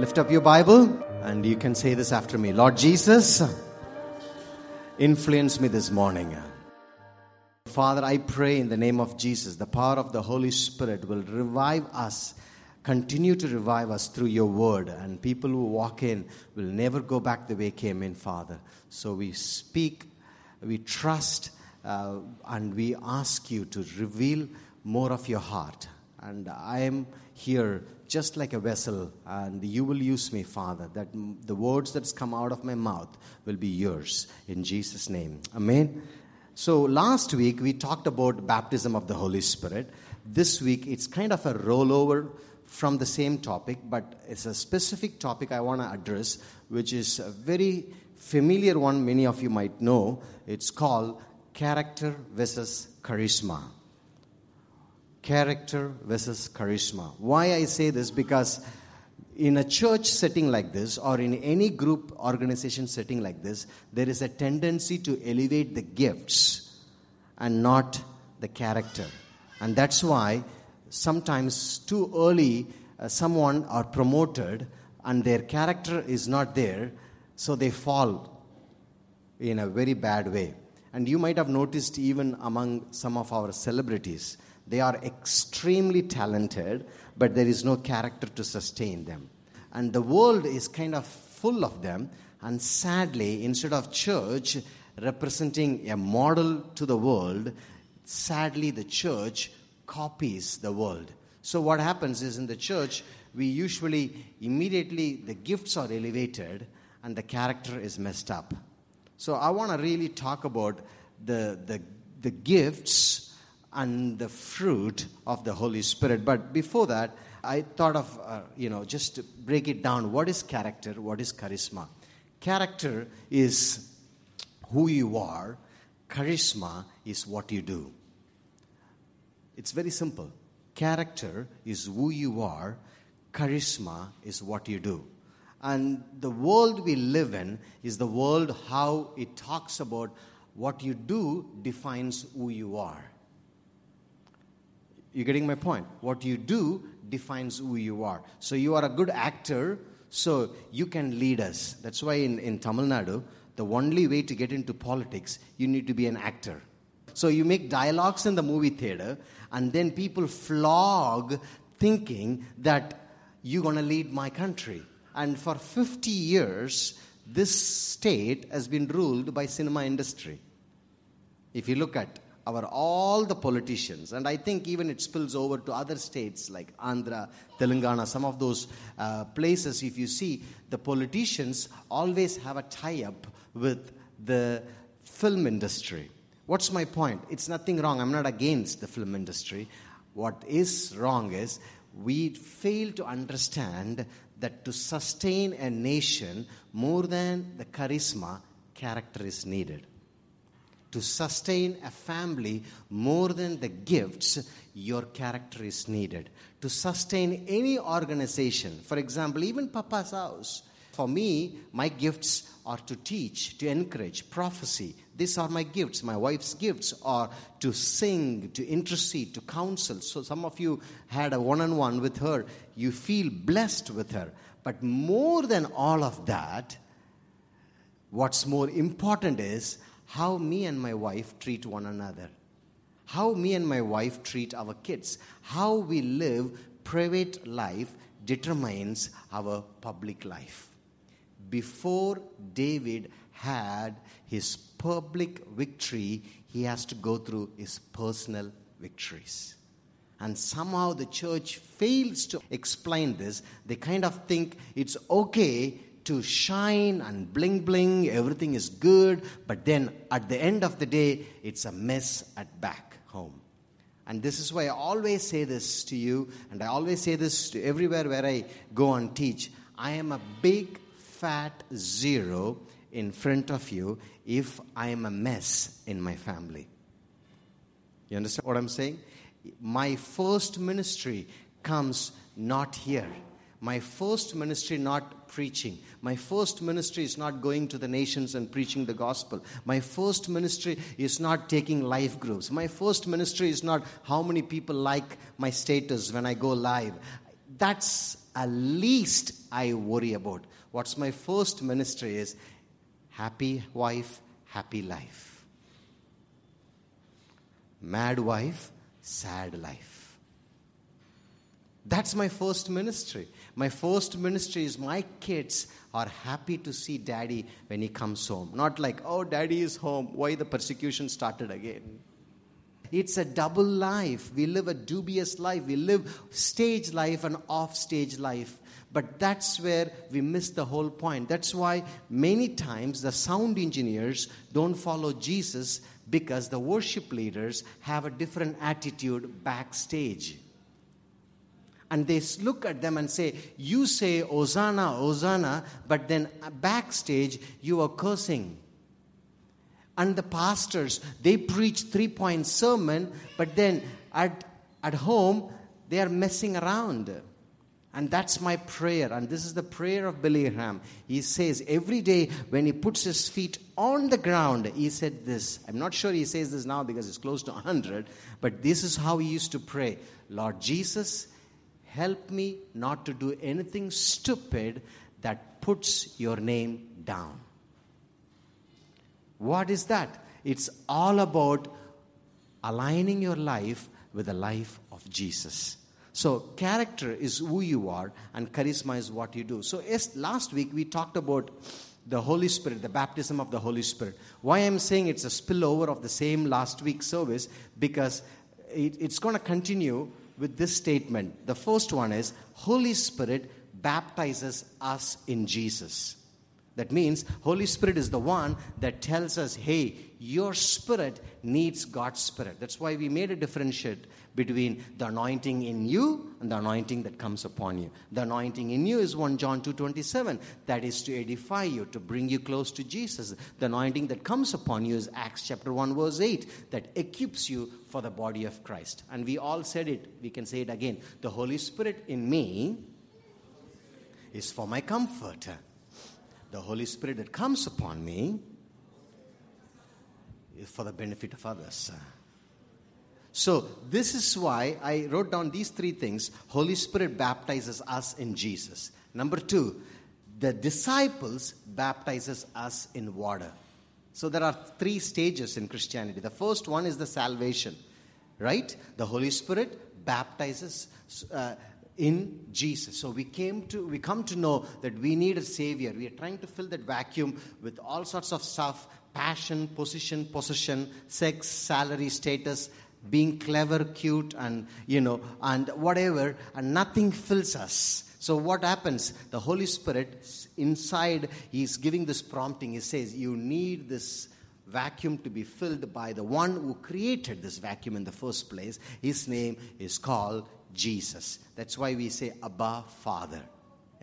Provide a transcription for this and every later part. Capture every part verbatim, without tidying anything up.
Lift up your Bible and you can say this after me. Lord Jesus, influence me this morning. Father, I pray in the name of Jesus, the power of the Holy Spirit will revive us. Continue to revive us through your word. And people who walk in will never go back the way they came in, Father. So we speak, we trust, uh, and we ask you to reveal more of your heart. And I am here just like a vessel, and you will use me, Father, that the words that's come out of my mouth will be yours. In Jesus' name. Amen. So last week, we talked about baptism of the Holy Spirit. This week, it's kind of a rollover from the same topic, but it's a specific topic I want to address, which is a very familiar one many of you might know. It's called character versus charisma. Character versus charisma. Why I say this? Because in a church setting like this, or in any group organization setting like this, there is a tendency to elevate the gifts and not the character. And that's why sometimes too early uh, someone are promoted and their character is not there, so they fall in a very bad way. And you might have noticed even among some of our celebrities, they are extremely talented, but there is no character to sustain them. And the world is kind of full of them. And sadly, instead of church representing a model to the world, sadly the church copies the world. So what happens is in the church, we usually immediately the gifts are elevated and the character is messed up. So I want to really talk about the, the, the gifts and the fruit of the Holy Spirit. But before that, I thought of, uh, you know, just to break it down. What is character? What is charisma? Character is who you are. Charisma is what you do. It's very simple. Character is who you are. Charisma is what you do. And the world we live in is the world how it talks about what you do defines who you are. You're getting my point. What you do defines who you are. So you are a good actor, so you can lead us. That's why in, in Tamil Nadu, the only way to get into politics, you need to be an actor. So you make dialogues in the movie theater, and then people flog thinking that you're going to lead my country. And for fifty years, this state has been ruled by cinema industry. If you look at our all the politicians, and I think even it spills over to other states like Andhra, Telangana, some of those uh, places, if you see, the politicians always have a tie-up with the film industry. What's my point? It's nothing wrong. I'm not against the film industry. What is wrong is we fail to understand that to sustain a nation, more than the charisma, character is needed. To sustain a family, more than the gifts, your character is needed. To sustain any organization, for example, even Papa's house. For me, my gifts are to teach, to encourage, prophecy. These are my gifts. My wife's gifts are to sing, to intercede, to counsel. So some of you had a one-on-one with her. You feel blessed with her. But more than all of that, what's more important is how me and my wife treat one another, how me and my wife treat our kids, how we live private life determines our public life. Before David had his public victory, he has to go through his personal victories. And somehow the church fails to explain this. They kind of think it's okay to shine and bling bling, everything is good, but then at the end of the day, it's a mess at back home. And this is why I always say this to you, and I always say this to everywhere where I go and teach. I am a big fat zero in front of you if I am a mess in my family. You understand what I'm saying? My first ministry comes not here. My first ministry not preaching. My first ministry is not going to the nations and preaching the gospel. My first ministry is not taking life groups. My first ministry is not how many people like my status when I go live. That's at least I worry about. What's my first ministry is happy wife, happy life. Mad wife, sad life. That's my first ministry. My first ministry is my kids are happy to see daddy when he comes home. Not like, oh, daddy is home. Why the persecution started again? It's a double life. We live a dubious life. We live stage life and off-stage life. But that's where we miss the whole point. That's why many times the sound engineers don't follow Jesus, because the worship leaders have a different attitude backstage. And they look at them and say, you say Hosanna, Hosanna, but then backstage you are cursing. And the pastors, they preach three-point sermon, but then at, at home they are messing around. And that's my prayer. And this is the prayer of Billy Graham. He says every day when he puts his feet on the ground, he said this. I'm not sure he says this now because it's close to one hundred, but this is how he used to pray. Lord Jesus, help me not to do anything stupid that puts your name down. What is that? It's all about aligning your life with the life of Jesus. So character is who you are and charisma is what you do. So yes, last week we talked about the Holy Spirit, the baptism of the Holy Spirit. Why I'm saying it's a spillover of the same last week's service, because it, it's going to continue with this statement. The first one is, Holy Spirit baptizes us in Jesus. That means Holy Spirit is the one that tells us, hey, your spirit needs God's spirit. That's why we made a differentiate between the anointing in you and the anointing that comes upon you. The anointing in you is First John two twenty-seven. That is to edify you, to bring you close to Jesus. The anointing that comes upon you is Acts chapter one verse eight. That equips you for the body of Christ. And we all said it. We can say it again. The Holy Spirit in me is for my comfort. The Holy Spirit that comes upon me is for the benefit of others. So this is why I wrote down these three things. Holy Spirit baptizes us in Jesus. Number two, the disciples baptizes us in water. So there are three stages in Christianity. The first one is the salvation, right? The Holy Spirit baptizes uh, in Jesus. So we came to we come to know that we need a Savior. We are trying to fill that vacuum with all sorts of stuff: passion, position, possession, sex, salary, status, being clever, cute, and you know, and whatever, and nothing fills us. So what happens? The Holy Spirit inside, He's giving this prompting. He says, you need this vacuum to be filled by the one who created this vacuum in the first place. His name is called Jesus. That's why we say Abba, Father.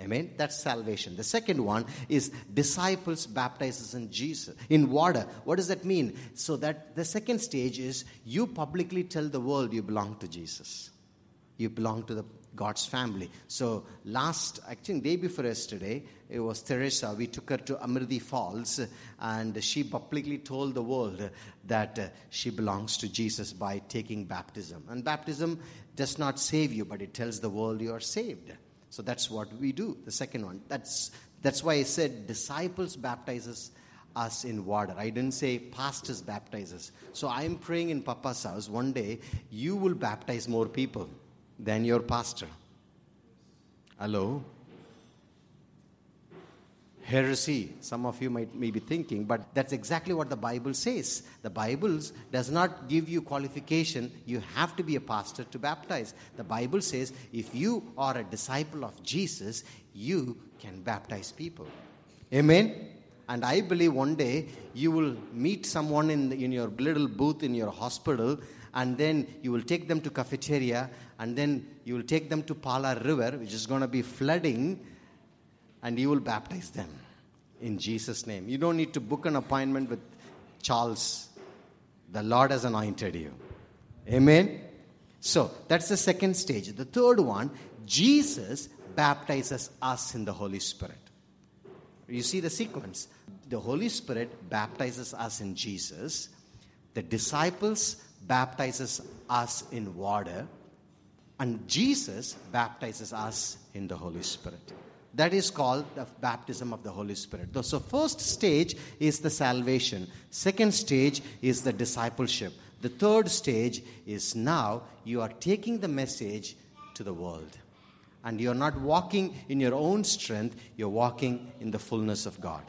Amen? That's salvation. The second one is disciples baptizes in Jesus, in water. What does that mean? So that the second stage is you publicly tell the world you belong to Jesus. You belong to the God's family. So last, actually, day before yesterday, it was Teresa. We took her to Amrithi Falls, and she publicly told the world that she belongs to Jesus by taking baptism. And baptism does not save you, but it tells the world you are saved. So that's what we do. The second one. That's that's why I said disciples baptizes us in water. I didn't say pastors baptizes. So I'm praying in Papa's house. One day you will baptize more people than your pastor. Hello? Heresy, some of you might may be thinking, but that's exactly what the Bible says. The Bible does not give you qualification. You have to be a pastor to baptize. The Bible says if you are a disciple of Jesus, you can baptize people. Amen? And I believe one day you will meet someone in, the, in your little booth in your hospital, and then you will take them to cafeteria, and then you will take them to Pala River, which is going to be flooding, and you will baptize them in Jesus' name. You don't need to book an appointment with Charles. The Lord has anointed you. Amen? So, that's the second stage. The third one, Jesus baptizes us in the Holy Spirit. You see the sequence. The Holy Spirit baptizes us in Jesus. The disciples baptizes us in water. And Jesus baptizes us in the Holy Spirit. That is called the baptism of the Holy Spirit. So first stage is the salvation. Second stage is the discipleship. The third stage is now you are taking the message to the world. And you're not walking in your own strength. You're walking in the fullness of God.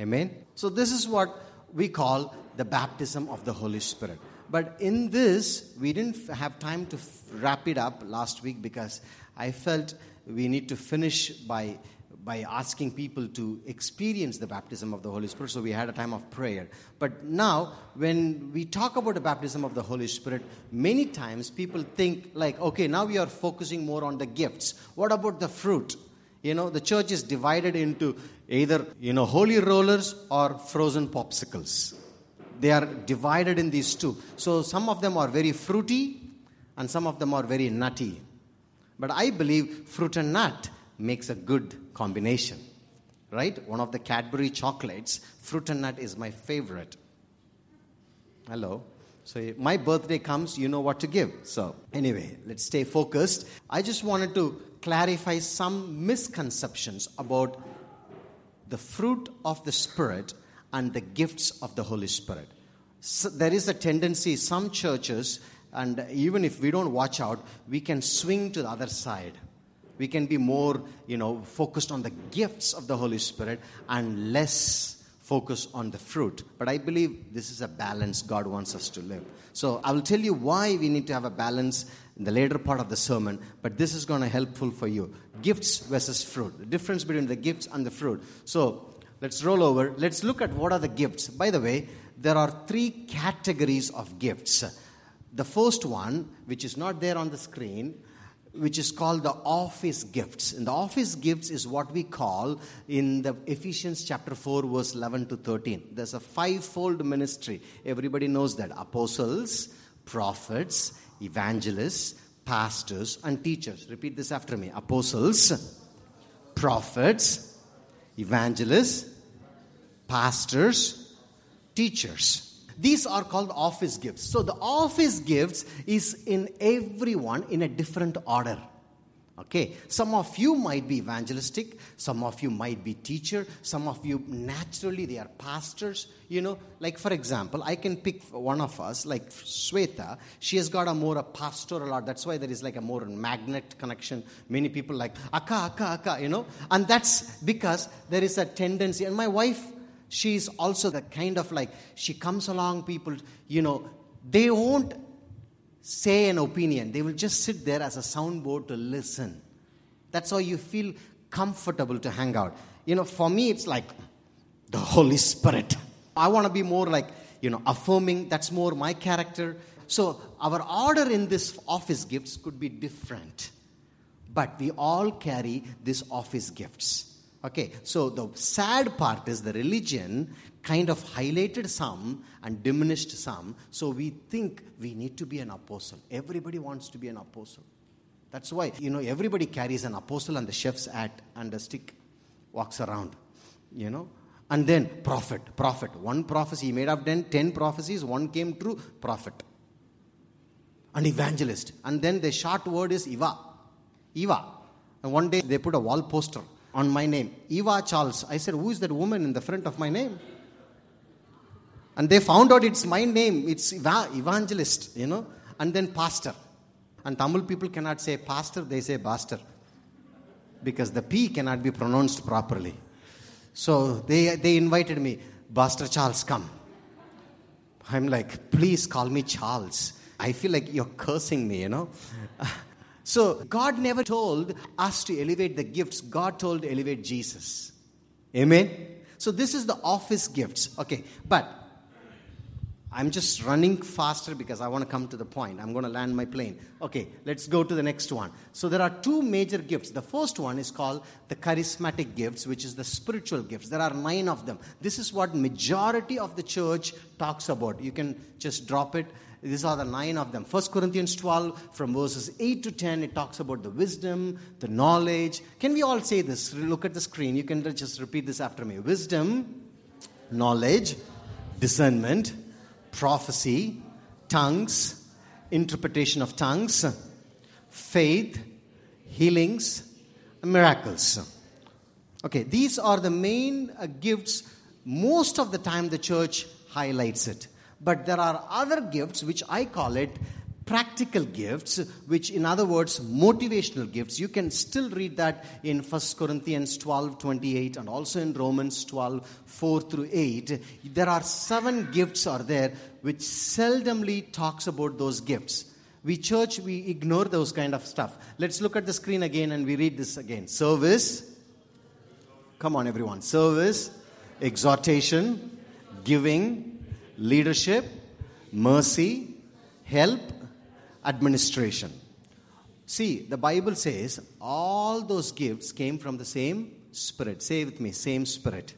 Amen? So this is what we call the baptism of the Holy Spirit. But in this, we didn't have time to wrap it up last week because I felt we need to finish by by asking people to experience the baptism of the Holy Spirit. So we had a time of prayer. But now, when we talk about the baptism of the Holy Spirit, many times people think like, okay, now we are focusing more on the gifts. What about the fruit? You know, the church is divided into either, you know, holy rollers or frozen popsicles. They are divided in these two. So some of them are very fruity and some of them are very nutty. But I believe fruit and nut makes a good combination, right? One of the Cadbury chocolates, fruit and nut is my favorite. Hello. So if my birthday comes, you know what to give. So anyway, let's stay focused. I just wanted to clarify some misconceptions about the fruit of the Spirit and the gifts of the Holy Spirit. So there is a tendency, some churches, and even if we don't watch out, we can swing to the other side. We can be more, you know, focused on the gifts of the Holy Spirit and less focused on the fruit. But I believe this is a balance God wants us to live. So I will tell you why we need to have a balance in the later part of the sermon, but this is going to be helpful for you. Gifts versus fruit. The difference between the gifts and the fruit. So let's roll over. Let's look at what are the gifts. By the way, there are three categories of gifts. The first one, which is not there on the screen, which is called the office gifts. And the office gifts is what we call in the Ephesians chapter four, verse eleven to thirteen. There's a five-fold ministry. Everybody knows that. Apostles, prophets, evangelists, pastors, and teachers. Repeat this after me. Apostles, prophets, evangelists, pastors, teachers. These are called office gifts. So the office gifts is in everyone in a different order. Okay, some of you might be evangelistic, some of you might be teacher, some of you naturally they are pastors, you know. Like for example, I can pick one of us, like Sweta, she has got a more a pastoral art, that's why there is like a more magnet connection. Many people like, akka, akka, akka, you know. And that's because there is a tendency, and my wife, she's also the kind of like, she comes along people, you know, they won't say an opinion. They will just sit there as a soundboard to listen. That's how you feel comfortable to hang out. You know, for me, it's like the Holy Spirit. I want to be more like, you know, affirming. That's more my character. So our order in this office gifts could be different. But we all carry these office gifts. Okay, so the sad part is the religion kind of highlighted some and diminished some. So we think we need to be an apostle. Everybody wants to be an apostle. That's why, you know, everybody carries an apostle and the chef's hat and a stick walks around, you know. And then prophet, prophet. One prophecy made up, then ten prophecies, one came true, prophet. And evangelist. And then the short word is Eva. Eva. And one day they put a wall poster on my name, Eva Charles. I said, who is that woman in the front of my name? And they found out it's my name. It's Eva, evangelist, you know. And then pastor. And Tamil people cannot say pastor, they say pastor. Because the P cannot be pronounced properly. So they, they invited me, Pastor Charles, come. I'm like, please call me Charles. I feel like you're cursing me, you know. So, God never told us to elevate the gifts. God told to elevate Jesus. Amen? So, this is the office gifts. Okay, but I'm just running faster because I want to come to the point. I'm going to land my plane. Okay, let's go to the next one. So, there are two major gifts. The first one is called the charismatic gifts, which is the spiritual gifts. There are nine of them. This is what majority of the church talks about. You can just drop it. These are the nine of them. First Corinthians twelve, from verses eight to ten, it talks about the wisdom, the knowledge. Can we all say this? Look at the screen. You can just repeat this after me. Wisdom, knowledge, discernment, prophecy, tongues, interpretation of tongues, faith, healings, and miracles. Okay, these are the main uh, gifts. Most of the time the church highlights it. But there are other gifts, which I call it practical gifts, which in other words, motivational gifts. You can still read that in First Corinthians twelve twenty-eight and also in Romans twelve four through eight. There are seven gifts are there, which seldomly talks about those gifts. We church, we ignore those kind of stuff. Let's look at the screen again and we read this again. Service. Come on, everyone. Service, exhortation, giving, leadership, mercy, help, administration. See, the Bible says all those gifts came from the same Spirit. Say with me, same Spirit.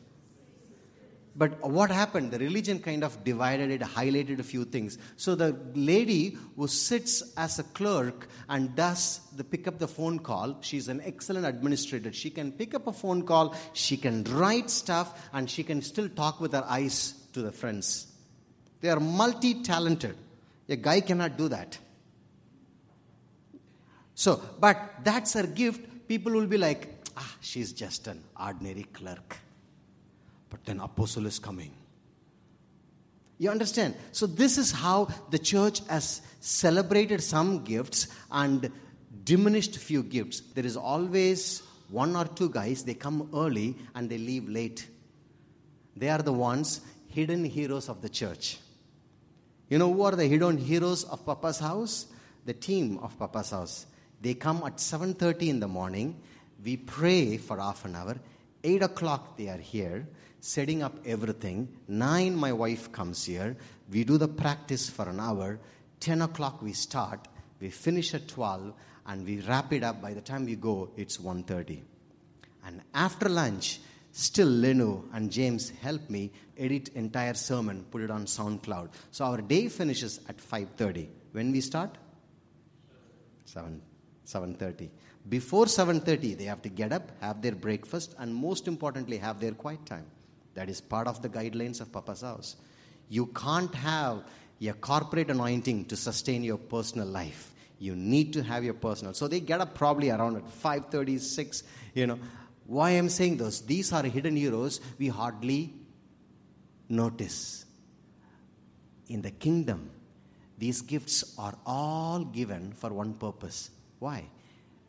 But what happened? The religion kind of divided it, highlighted a few things. So the lady who sits as a clerk and does the pick up the phone call, she's an excellent administrator. She can pick up a phone call, she can write stuff, and she can still talk with her eyes to the friends. They are multi-talented. A guy cannot do that. So, but that's her gift. People will be like, ah, she's just an ordinary clerk. But then apostle is coming. You understand? So this is how the church has celebrated some gifts and diminished few gifts. There is always one or two guys, they come early and they leave late. They are the ones, hidden heroes of the church. You know who are the hidden heroes of Papa's house? The team of Papa's house. They come at seven thirty in the morning. We pray for half an hour. eight o'clock they are here, setting up everything. nine my wife comes here. We do the practice for an hour. ten o'clock we start. We finish at twelve and we wrap it up. By the time we go, it's one thirty. And after lunch, still Linu and James help me edit entire sermon, put it on SoundCloud. So our day finishes at five thirty. When we start? seven, seven thirty. Before seven thirty, they have to get up, have their breakfast, and most importantly, have their quiet time. That is part of the guidelines of Papa's house. You can't have a corporate anointing to sustain your personal life. You need to have your personal. So they get up probably around at five thirty, six, you know. Why I'm saying those? These are hidden heroes we hardly notice. In the kingdom, these gifts are all given for one purpose. Why?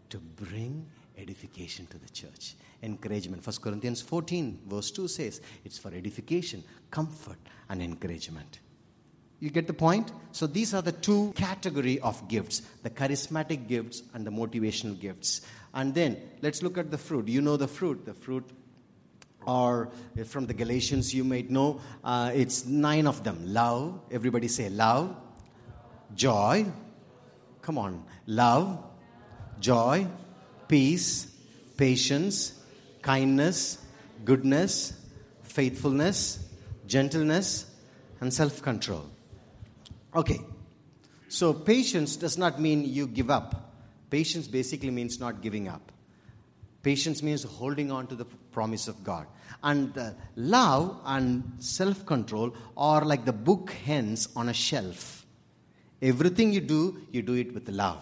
To bring edification to the church. Encouragement. First Corinthians fourteen verse two says, it's for edification, comfort, and encouragement. You get the point? So these are the two category of gifts, the charismatic gifts and the motivational gifts. And then let's look at the fruit. You know the fruit. The fruit are from the Galatians, you might know. Uh, it's nine of them. Love. Everybody say love. Joy. Come on. Love. Joy. Peace. Patience. Kindness. Goodness. Faithfulness. Gentleness. And self-control. Okay. So patience does not mean you give up. Patience basically means not giving up. Patience means holding on to the promise of God. And uh, love and self-control are like the bookends on a shelf. Everything you do, you do it with love.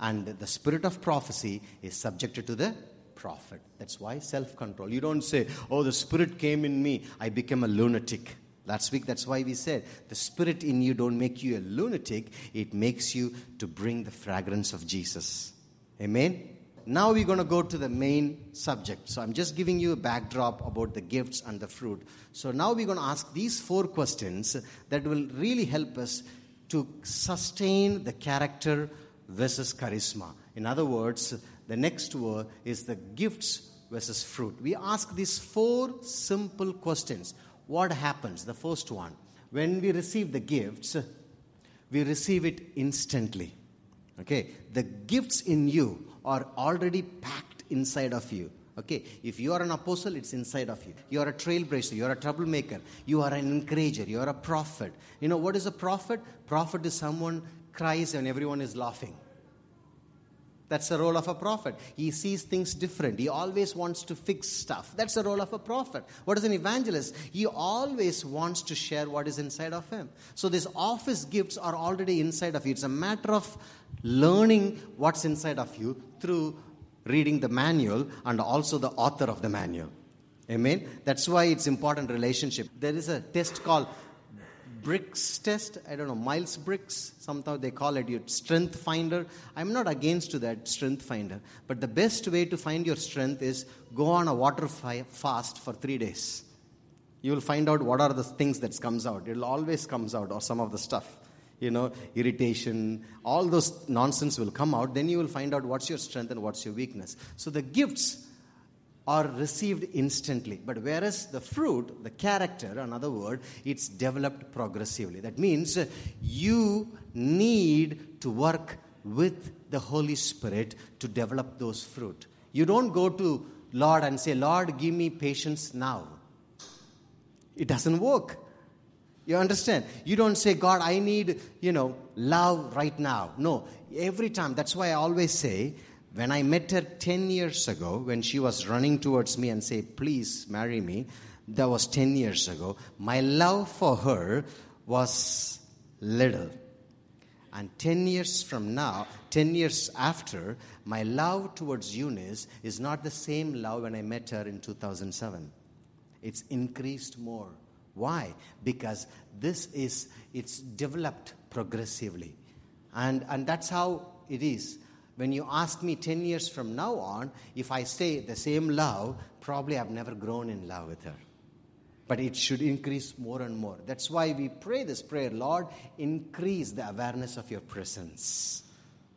And the spirit of prophecy is subjected to the prophet. That's why self-control. You don't say, oh, the spirit came in me, I became a lunatic. Last week, that's why we said, the spirit in you don't make you a lunatic. It makes you to bring the fragrance of Jesus. Amen? Now we're going to go to the main subject. So I'm just giving you a backdrop about the gifts and the fruit. So now we're going to ask these four questions that will really help us to sustain the character versus charisma. In other words, the next word is the gifts versus fruit. We ask these four simple questions. What happens? The first one. When we receive the gifts, we receive it instantly. Okay? The gifts in you are already packed inside of you. Okay? If you are an apostle, it's inside of you. You are a trailblazer. You are a troublemaker. You are an encourager. You are a prophet. You know, what is a prophet? Prophet is someone cries and everyone is laughing. That's the role of a prophet. He sees things different. He always wants to fix stuff. That's the role of a prophet. What is an evangelist? He always wants to share what is inside of him. So these office gifts are already inside of you. It's a matter of learning what's inside of you through reading the manual and also the author of the manual. Amen? That's why it's important relationship. There is a test called Bricks test. I don't know, Miles Bricks. Sometimes they call it your strength finder. I'm not against to that strength finder. But the best way to find your strength is go on a water fi- fast for three days. You will find out what are the things that comes out. It will always comes out, or some of the stuff. You know, irritation, all those nonsense will come out. Then you will find out what's your strength and what's your weakness. So the gifts are received instantly. But whereas the fruit, the character, another word, it's developed progressively. That means you need to work with the Holy Spirit to develop those fruit. You don't go to Lord and say, Lord, give me patience now. It doesn't work. You understand? You don't say, God, I need, you know, love right now. No. Every time. That's why I always say, when I met her ten years ago, when she was running towards me and say, please marry me, that was ten years ago. My love for her was little. And ten years from now, ten years after, my love towards Eunice is not the same love when I met her in two thousand seven. It's increased more. Why? Because this is, it's developed progressively. And, and that's how it is. When you ask me ten years from now on, if I stay the same love, probably I've never grown in love with her. But it should increase more and more. That's why we pray this prayer, Lord, increase the awareness of your presence.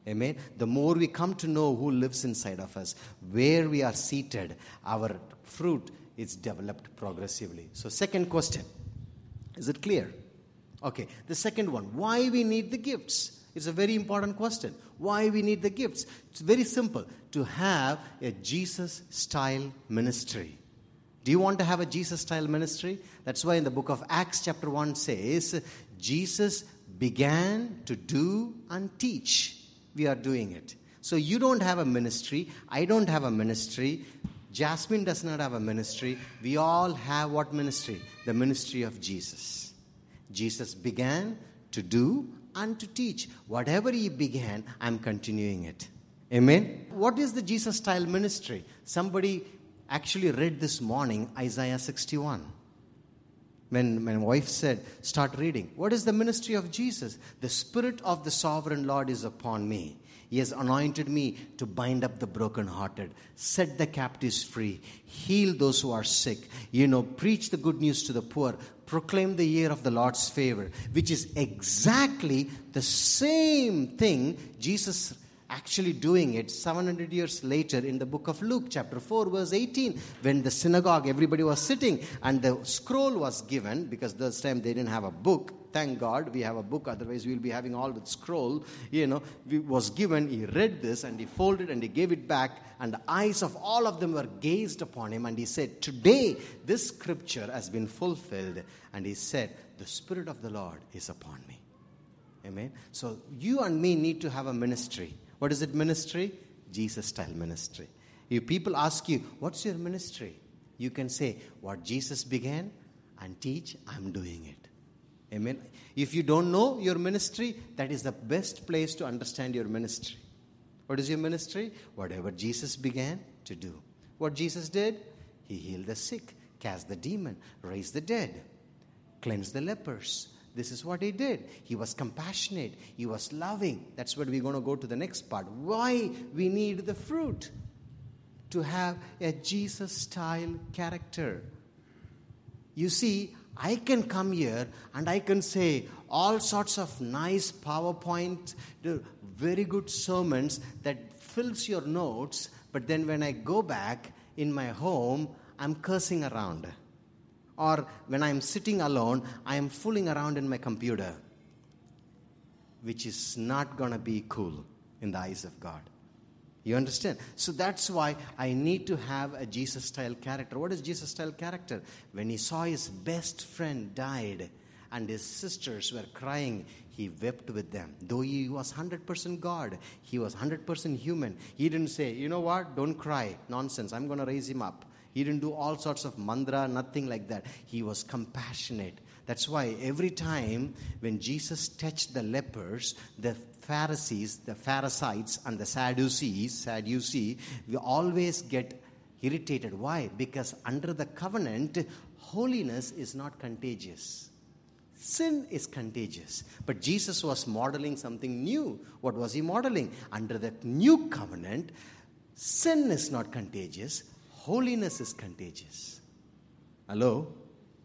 Amen. The more we come to know who lives inside of us, where we are seated, our fruit is developed progressively. So second question, is it clear? Okay, the second one, why we need the gifts? It's a very important question. Why we need the gifts? It's very simple. To have a Jesus-style ministry. Do you want to have a Jesus-style ministry? That's why in the book of Acts chapter one says, Jesus began to do and teach. We are doing it. So you don't have a ministry. I don't have a ministry. Jasmine does not have a ministry. We all have what ministry? The ministry of Jesus. Jesus began to do and to teach. Whatever he began, I'm continuing it. Amen? What is the Jesus-style ministry? Somebody actually read this morning Isaiah sixty-one. When my wife said, start reading. What is the ministry of Jesus? The Spirit of the Sovereign Lord is upon me. He has anointed me to bind up the brokenhearted, set the captives free, heal those who are sick, you know, preach the good news to the poor, proclaim the year of the Lord's favor, which is exactly the same thing Jesus actually doing it seven hundred years later in the book of Luke, chapter four, verse eighteen, when the synagogue, everybody was sitting and the scroll was given because this time they didn't have a book. Thank God we have a book, otherwise we'll be having all with scroll, you know, it was given, he read this and he folded and he gave it back and the eyes of all of them were gazed upon him and he said, today this scripture has been fulfilled, and he said, the Spirit of the Lord is upon me. Amen. So you and me need to have a ministry. What is it ministry? Jesus-style ministry. If people ask you, what's your ministry? You can say, what Jesus began and teach, I'm doing it. Amen. If you don't know your ministry, that is the best place to understand your ministry. What is your ministry? Whatever Jesus began to do. What Jesus did? He healed the sick, cast the demon, raised the dead, cleansed the lepers. This is what he did. He was compassionate. He was loving. That's what we're going to go to the next part. Why we need the fruit? To have a Jesus-style character. You see, I can come here and I can say all sorts of nice PowerPoint, very good sermons that fills your notes. But then when I go back in my home, I'm cursing around. Or when I'm sitting alone, I'm fooling around in my computer. Which is not going to be cool in the eyes of God. You understand? So that's why I need to have a Jesus-style character. What is Jesus-style character? When he saw his best friend died and his sisters were crying, he wept with them. Though he was one hundred percent God, he was one hundred percent human. He didn't say, you know what, don't cry, nonsense, I'm going to raise him up. He didn't do all sorts of mantra, nothing like that. He was compassionate. That's why every time when Jesus touched the lepers, the Pharisees, the Pharisees, and the Sadducees, Sadducee, we always get irritated. Why? Because under the covenant, holiness is not contagious. Sin is contagious. But Jesus was modeling something new. What was he modeling? Under the new covenant, sin is not contagious. Holiness is contagious. Hello?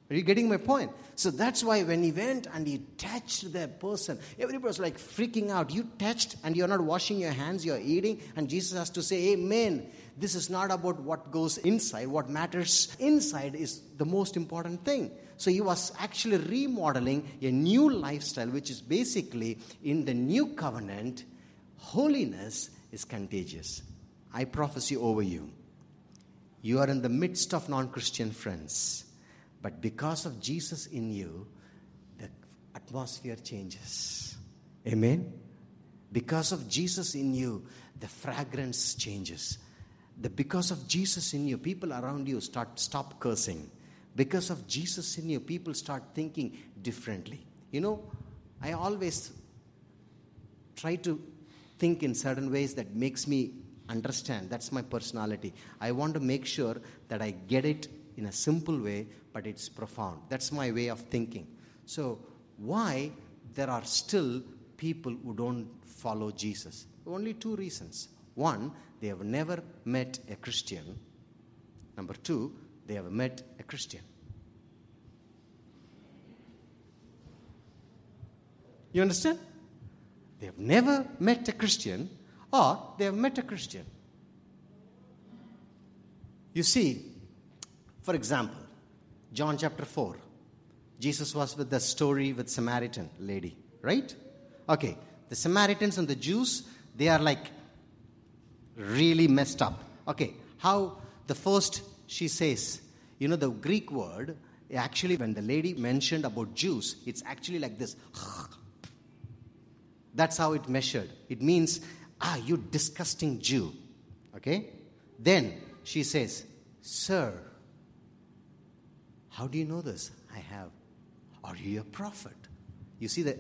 Are you getting my point? So that's why when he went and he touched the person, everybody was like freaking out. You touched and you're not washing your hands, you're eating. And Jesus has to say, amen. This is not about what goes inside. What matters inside is the most important thing. So he was actually remodeling a new lifestyle, which is basically in the new covenant, holiness is contagious. I prophesy over you. You are in the midst of non-Christian friends. But because of Jesus in you, the atmosphere changes. Amen? Because of Jesus in you, the fragrance changes. The, because of Jesus in you, people around you start stop cursing. Because of Jesus in you, people start thinking differently. You know, I always try to think in certain ways that makes me understand. That's my personality. I want to make sure that I get it in a simple way, but it's profound. That's my way of thinking. So why there are still people who don't follow Jesus? Only two reasons. One, they have never met a Christian. Number two, they have met a Christian. You understand? They have never met a Christian, or they have met a Christian. You see, for example, John chapter four. Jesus was with the story with Samaritan lady, right? Okay, the Samaritans and the Jews, they are like really messed up. Okay, how the first... She says, you know, the Greek word, actually when the lady mentioned about Jews, it's actually like this. That's how it measured. It means, ah, you disgusting Jew. Okay? Then she says, sir, how do you know this? I have. Are you a prophet? You see that?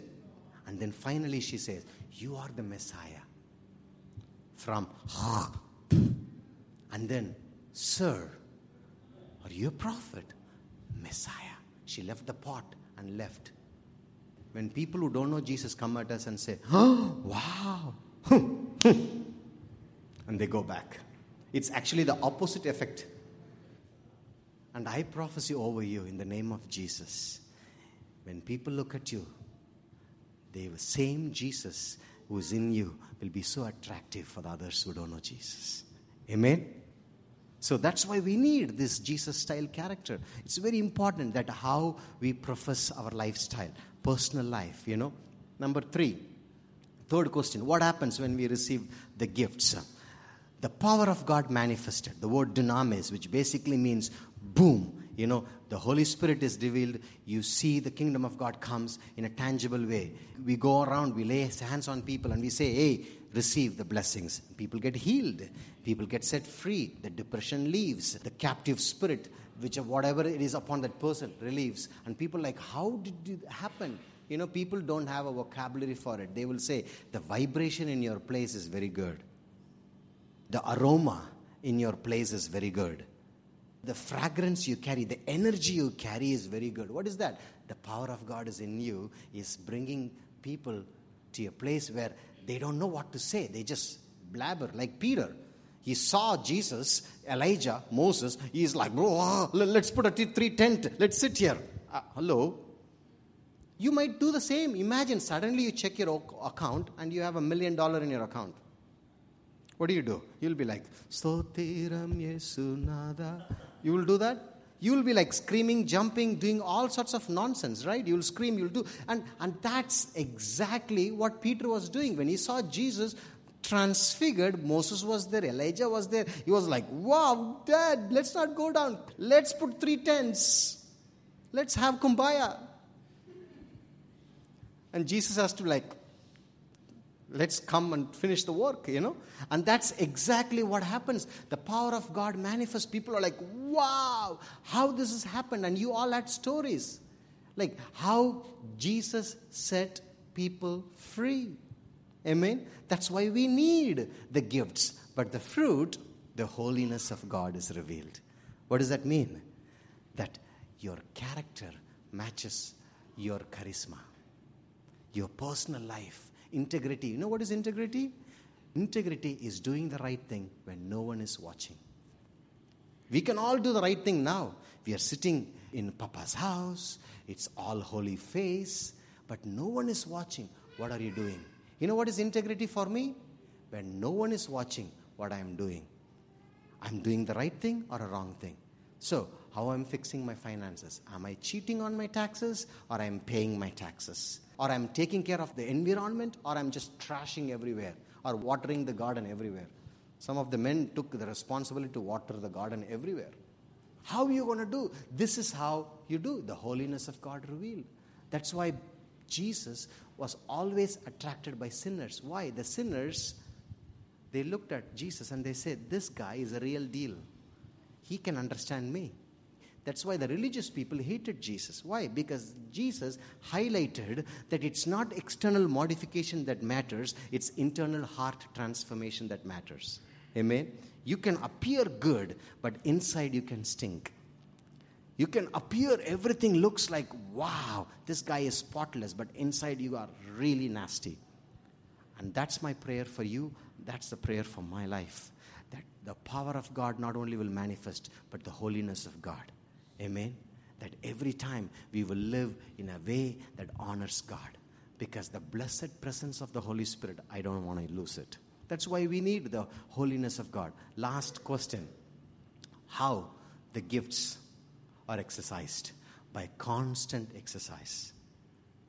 And then finally she says, you are the Messiah. From, and then, sir, are you a prophet? Messiah. She left the pot and left. When people who don't know Jesus come at us and say, oh, wow. And they go back. It's actually the opposite effect. And I prophesy over you in the name of Jesus. When people look at you, the same Jesus who is in you will be so attractive for the others who don't know Jesus. Amen? So that's why we need this Jesus-style character. It's very important that how we profess our lifestyle, personal life, you know. Number three, third question, what happens when we receive the gifts? The power of God manifested. The word dynamis, which basically means boom. You know, the Holy Spirit is revealed. You see the kingdom of God comes in a tangible way. We go around, we lay hands on people and we say, hey, receive the blessings. People get healed. People get set free. The depression leaves. The captive spirit, which whatever it is upon that person, relieves. And people like, how did it happen? You know, people don't have a vocabulary for it. They will say, the vibration in your place is very good. The aroma in your place is very good. The fragrance you carry, the energy you carry is very good. What is that? The power of God is in you, is bringing people to a place where they don't know what to say. They just blabber like Peter. He saw Jesus, Elijah, Moses. He's like, oh, let's put a t- three tent. Let's sit here. Uh, hello? You might do the same. Imagine suddenly you check your account and you have a million dollar in your account. What do you do? You'll be like, Sotiram Yesunada. You will do that? You will be like screaming, jumping, doing all sorts of nonsense, right? You'll scream, you'll do. And and that's exactly what Peter was doing. When he saw Jesus transfigured, Moses was there, Elijah was there. He was like, wow, Dad, let's not go down. Let's put three tents. Let's have kumbaya. And Jesus has to like, let's come and finish the work, you know. And that's exactly what happens. The power of God manifests. People are like, wow, how this has happened. And you all had stories. Like how Jesus set people free. Amen? That's why we need the gifts. But the fruit, the holiness of God is revealed. What does that mean? That your character matches your charisma. Your personal life. Integrity. You know what is integrity? Integrity is doing the right thing when no one is watching. We can all do the right thing now. We are sitting in Papa's house. It's all holy face. But no one is watching. What are you doing? You know what is integrity for me? When no one is watching what I am doing. I'm doing the right thing or a wrong thing. So, how I'm fixing my finances? Am I cheating on my taxes or I'm paying my taxes? Or I'm taking care of the environment or I'm just trashing everywhere or watering the garden everywhere? Some of the men took the responsibility to water the garden everywhere. How are you going to do? This is how you do. The holiness of God revealed. That's why Jesus was always attracted by sinners. Why? The sinners, they looked at Jesus and they said, this guy is a real deal. He can understand me. That's why the religious people hated Jesus. Why? Because Jesus highlighted that it's not external modification that matters. It's internal heart transformation that matters. Amen? You can appear good, but inside you can stink. You can appear, everything looks like, wow, this guy is spotless, but inside you are really nasty. And that's my prayer for you. That's the prayer for my life. That the power of God not only will manifest, but the holiness of God. Amen? That every time we will live in a way that honors God. Because the blessed presence of the Holy Spirit, I don't want to lose it. That's why we need the holiness of God. Last question. How the gifts are exercised? By constant exercise.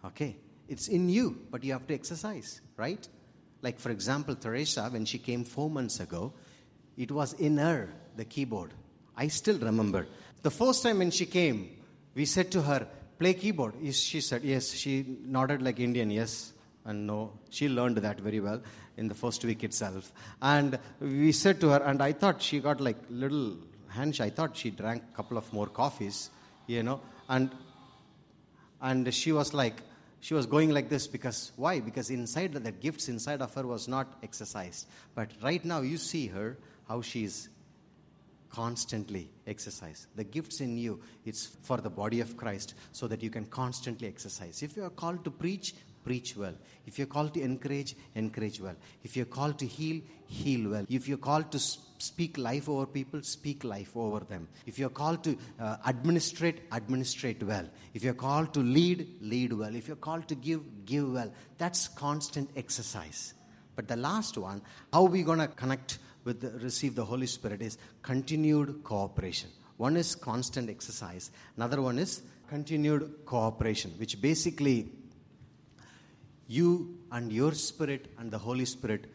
Okay? It's in you, but you have to exercise, right? Like, for example, Teresa, when she came four months ago, it was in her, the keyboard. I still remember. The first time when she came, we said to her, play keyboard. She said, yes. She nodded like Indian, yes and no. She learned that very well in the first week itself. And we said to her, and I thought she got like little hunch. I thought she drank a couple of more coffees, you know. And and she was like, she was going like this because, why? Because inside, the gifts inside of her was not exercised. But right now, you see her, how she is constantly exercise. The gifts in you, it's for the body of Christ so that you can constantly exercise. If you are called to preach, preach well. If you're called to encourage, encourage well. If you're called to heal, heal well. If you're called to speak life over people, speak life over them. If you're called to uh, administrate, administrate well. If you're called to lead, lead well. If you're called to give, give well. That's constant exercise. But the last one, how are we going to connect with the, receive the Holy Spirit is continued cooperation. One is constant exercise. Another one is continued cooperation, which basically you and your spirit and the Holy Spirit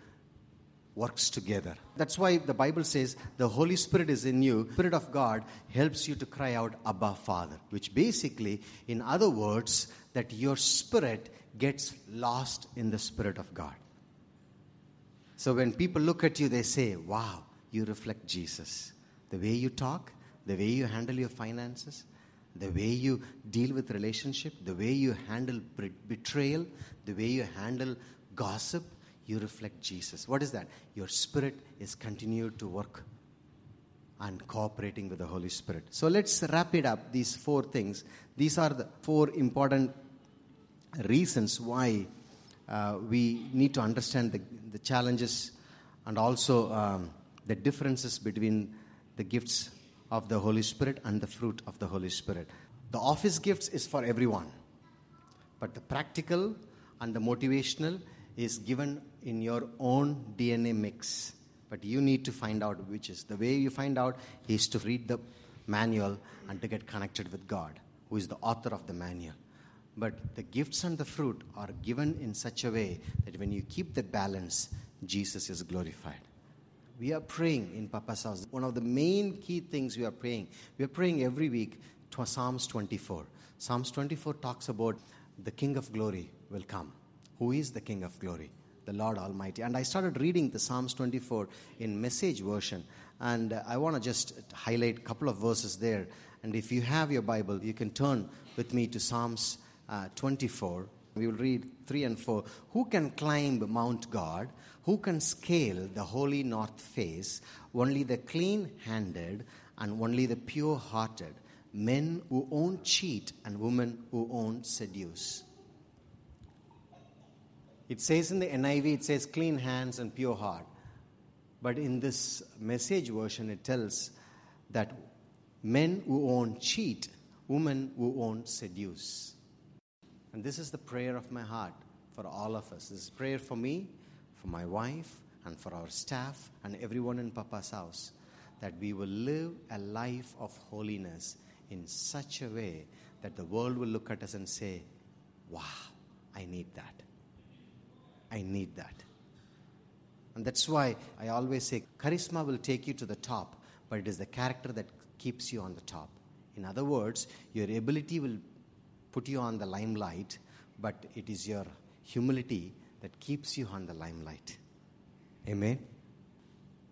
works together. That's why the Bible says the Holy Spirit is in you. The Spirit of God helps you to cry out, Abba, Father, which basically, in other words, that your spirit gets lost in the Spirit of God. So when people look at you, they say, wow, you reflect Jesus. The way you talk, the way you handle your finances, the way you deal with relationship, the way you handle betrayal, the way you handle gossip, you reflect Jesus. What is that? Your spirit is continued to work and cooperating with the Holy Spirit. So let's wrap it up, these four things. These are the four important reasons why Uh, we need to understand the, the challenges and also um, the differences between the gifts of the Holy Spirit and the fruit of the Holy Spirit. The office gifts is for everyone, but the practical and the motivational is given in your own D N A mix. But you need to find out which is. The way you find out is to read the manual and to get connected with God, who is the author of the manual. But the gifts and the fruit are given in such a way that when you keep the balance, Jesus is glorified. We are praying in Papa's house. One of the main key things we are praying, we are praying every week to Psalms twenty-four. Psalms twenty-four talks about the King of Glory will come. Who is the King of Glory? The Lord Almighty. And I started reading the Psalms twenty-four in Message version. And I want to just highlight a couple of verses there. And if you have your Bible, you can turn with me to Psalms uh, twenty-four. We will read three and four. Who can climb Mount God? Who can scale the holy north face? Only the clean-handed and only the pure-hearted. Men who won't cheat and women who won't seduce. It says in the N I V, it says clean hands and pure heart. But in this message version, it tells that men who won't cheat, women who won't seduce. And this is the prayer of my heart for all of us. This is prayer for me, for my wife, and for our staff, and everyone in Papa's house, that we will live a life of holiness in such a way that the world will look at us and say, wow, I need that. I need that. And that's why I always say, charisma will take you to the top, but it is the character that keeps you on the top. In other words, your ability will put you on the limelight, but it is your humility that keeps you on the limelight. Amen?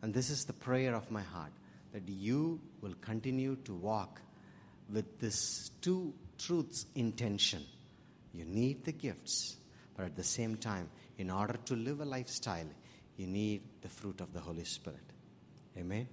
And this is the prayer of my heart, that you will continue to walk with this two truths intention. You need the gifts, but at the same time, in order to live a lifestyle, you need the fruit of the Holy Spirit. Amen?